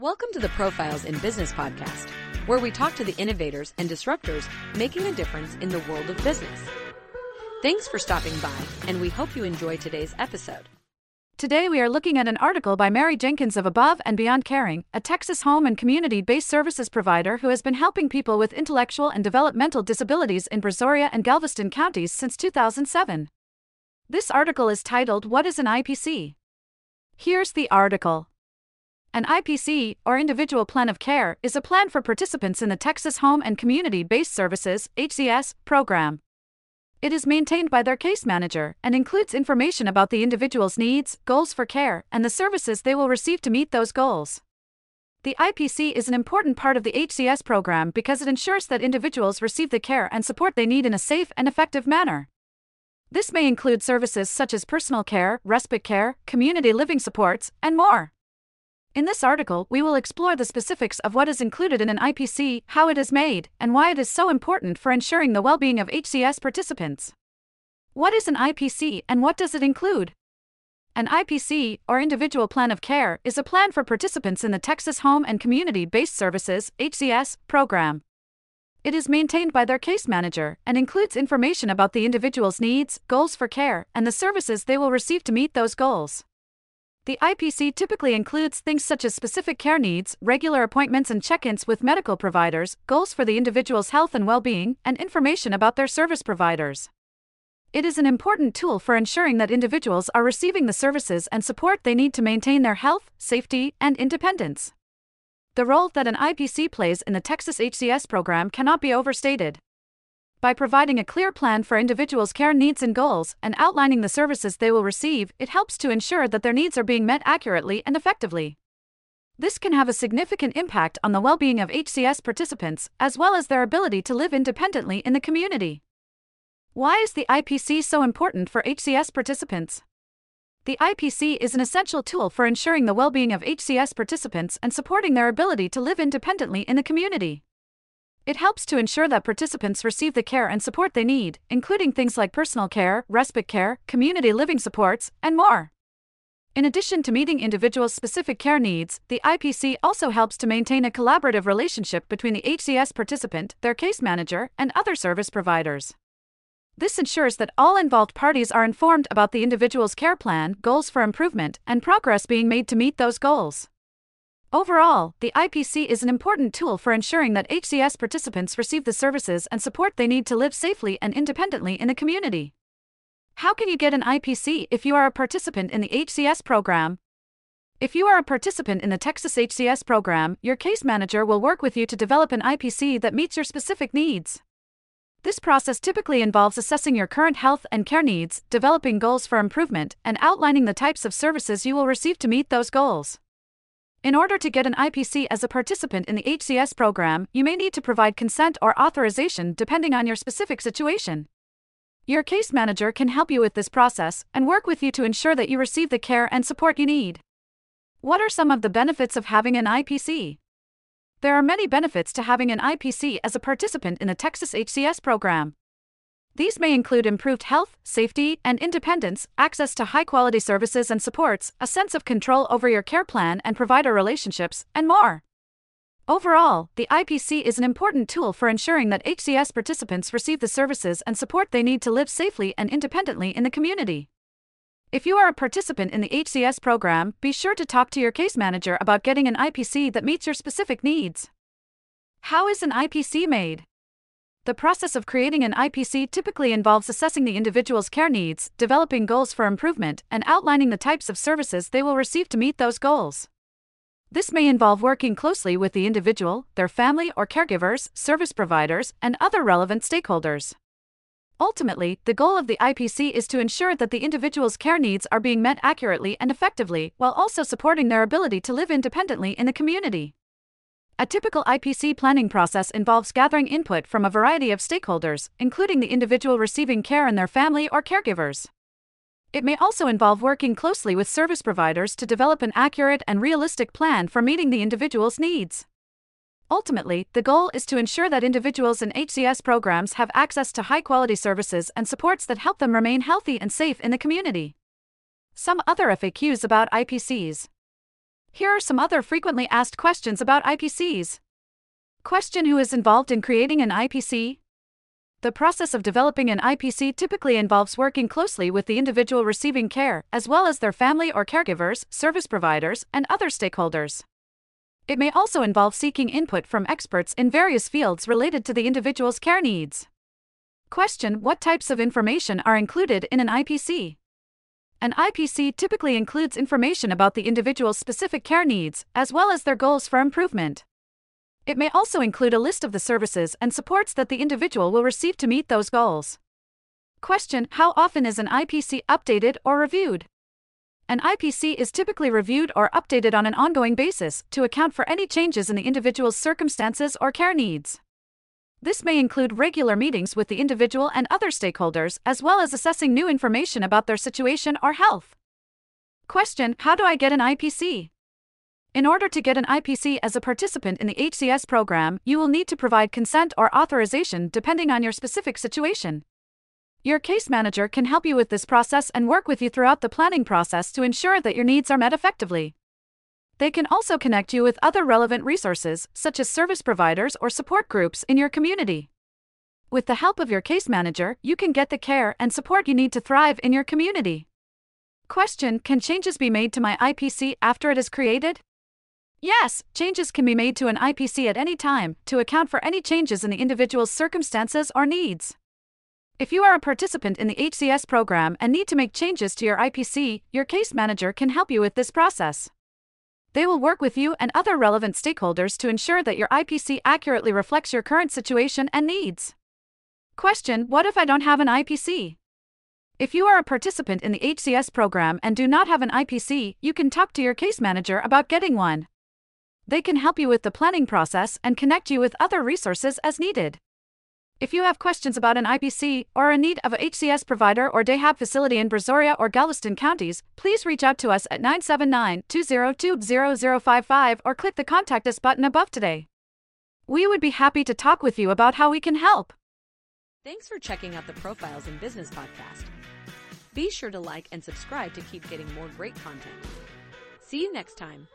Welcome to the Profiles in Business podcast, where we talk to the innovators and disruptors making a difference in the world of business. Thanks for stopping by, and we hope you enjoy today's episode. Today we are looking at an article by Mary Jenkins of Above and Beyond Caring, a Texas home and community-based services provider who has been helping people with intellectual and developmental disabilities in Brazoria and Galveston counties since 2007. This article is titled, "What is an IPC?" Here's the article. An IPC, or Individual Plan of Care, is a plan for participants in the Texas Home and Community Based Services (HCS) program. It is maintained by their case manager and includes information about the individual's needs, goals for care, and the services they will receive to meet those goals. The IPC is an important part of the HCS program because it ensures that individuals receive the care and support they need in a safe and effective manner. This may include services such as personal care, respite care, community living supports, and more. In this article, we will explore the specifics of what is included in an IPC, how it is made, and why it is so important for ensuring the well-being of HCS participants. What is an IPC and what does it include? An IPC, or Individual Plan of Care, is a plan for participants in the Texas Home and Community Based Services (HCS) program. It is maintained by their case manager and includes information about the individual's needs, goals for care, and the services they will receive to meet those goals. The IPC typically includes things such as specific care needs, regular appointments and check-ins with medical providers, goals for the individual's health and well-being, and information about their service providers. It is an important tool for ensuring that individuals are receiving the services and support they need to maintain their health, safety, and independence. The role that an IPC plays in the Texas HCS program cannot be overstated. By providing a clear plan for individuals' care needs and goals and outlining the services they will receive, it helps to ensure that their needs are being met accurately and effectively. This can have a significant impact on the well-being of HCS participants, as well as their ability to live independently in the community. Why is the IPC so important for HCS participants? The IPC is an essential tool for ensuring the well-being of HCS participants and supporting their ability to live independently in the community. It helps to ensure that participants receive the care and support they need, including things like personal care, respite care, community living supports, and more. In addition to meeting individuals' specific care needs, the IPC also helps to maintain a collaborative relationship between the HCS participant, their case manager, and other service providers. This ensures that all involved parties are informed about the individual's care plan, goals for improvement, and progress being made to meet those goals. Overall, the IPC is an important tool for ensuring that HCS participants receive the services and support they need to live safely and independently in the community. How can you get an IPC if you are a participant in the HCS program? If you are a participant in the Texas HCS program, your case manager will work with you to develop an IPC that meets your specific needs. This process typically involves assessing your current health and care needs, developing goals for improvement, and outlining the types of services you will receive to meet those goals. In order to get an IPC as a participant in the HCS program, you may need to provide consent or authorization depending on your specific situation. Your case manager can help you with this process and work with you to ensure that you receive the care and support you need. What are some of the benefits of having an IPC? There are many benefits to having an IPC as a participant in the Texas HCS program. These may include improved health, safety, and independence, access to high-quality services and supports, a sense of control over your care plan and provider relationships, and more. Overall, the IPC is an important tool for ensuring that HCS participants receive the services and support they need to live safely and independently in the community. If you are a participant in the HCS program, be sure to talk to your case manager about getting an IPC that meets your specific needs. How is an IPC made? The process of creating an IPC typically involves assessing the individual's care needs, developing goals for improvement, and outlining the types of services they will receive to meet those goals. This may involve working closely with the individual, their family or caregivers, service providers, and other relevant stakeholders. Ultimately, the goal of the IPC is to ensure that the individual's care needs are being met accurately and effectively, while also supporting their ability to live independently in the community. A typical IPC planning process involves gathering input from a variety of stakeholders, including the individual receiving care and their family or caregivers. It may also involve working closely with service providers to develop an accurate and realistic plan for meeting the individual's needs. Ultimately, the goal is to ensure that individuals in HCS programs have access to high-quality services and supports that help them remain healthy and safe in the community. Some other FAQs about IPCs. Here are some other frequently asked questions about IPCs. Question: who is involved in creating an IPC? The process of developing an IPC typically involves working closely with the individual receiving care, as well as their family or caregivers, service providers, and other stakeholders. It may also involve seeking input from experts in various fields related to the individual's care needs. Question: what types of information are included in an IPC? An IPC typically includes information about the individual's specific care needs, as well as their goals for improvement. It may also include a list of the services and supports that the individual will receive to meet those goals. Question: how often is an IPC updated or reviewed? An IPC is typically reviewed or updated on an ongoing basis to account for any changes in the individual's circumstances or care needs. This may include regular meetings with the individual and other stakeholders, as well as assessing new information about their situation or health. Question: how do I get an IPC? In order to get an IPC as a participant in the HCS program, you will need to provide consent or authorization depending on your specific situation. Your case manager can help you with this process and work with you throughout the planning process to ensure that your needs are met effectively. They can also connect you with other relevant resources, such as service providers or support groups in your community. With the help of your case manager, you can get the care and support you need to thrive in your community. Question: can changes be made to my IPC after it is created? Yes, changes can be made to an IPC at any time to account for any changes in the individual's circumstances or needs. If you are a participant in the HCS program and need to make changes to your IPC, your case manager can help you with this process. They will work with you and other relevant stakeholders to ensure that your IPC accurately reflects your current situation and needs. Question: what if I don't have an IPC? If you are a participant in the HCS program and do not have an IPC, you can talk to your case manager about getting one. They can help you with the planning process and connect you with other resources as needed. If you have questions about an IPC or a need of a HCS provider or day hab facility in Brazoria or Galveston counties, please reach out to us at 979-202-0055 or click the Contact Us button above today. We would be happy to talk with you about how we can help. Thanks for checking out the Profiles in Business podcast. Be sure to like and subscribe to keep getting more great content. See you next time.